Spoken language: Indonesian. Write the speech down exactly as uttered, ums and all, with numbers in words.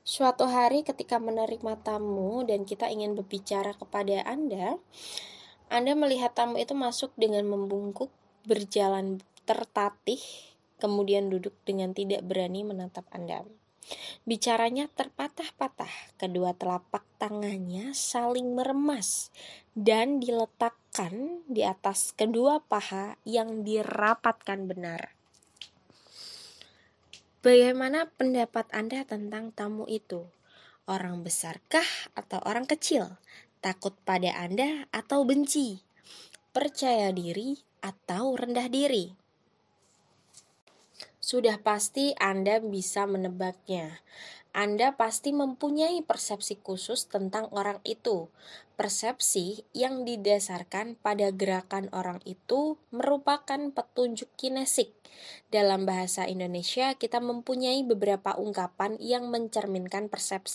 Suatu hari ketika menerima tamu dan kita ingin berbicara kepada Anda, Anda melihat tamu itu masuk dengan membungkuk, berjalan tertatih, kemudian duduk dengan tidak berani menatap Anda. Bicaranya terpatah-patah, kedua telapak tangannya saling meremas dan diletakkan di atas kedua paha yang dirapatkan benar. Bagaimana pendapat Anda tentang tamu itu? Orang besarkah atau orang kecil? Takut pada Anda atau benci? Percaya diri atau rendah diri? Sudah pasti Anda bisa menebaknya. Anda pasti mempunyai persepsi khusus tentang orang itu. Persepsi yang didasarkan pada gerakan orang itu merupakan petunjuk kinesik. Dalam bahasa Indonesia, kita mempunyai beberapa ungkapan yang mencerminkan persepsi.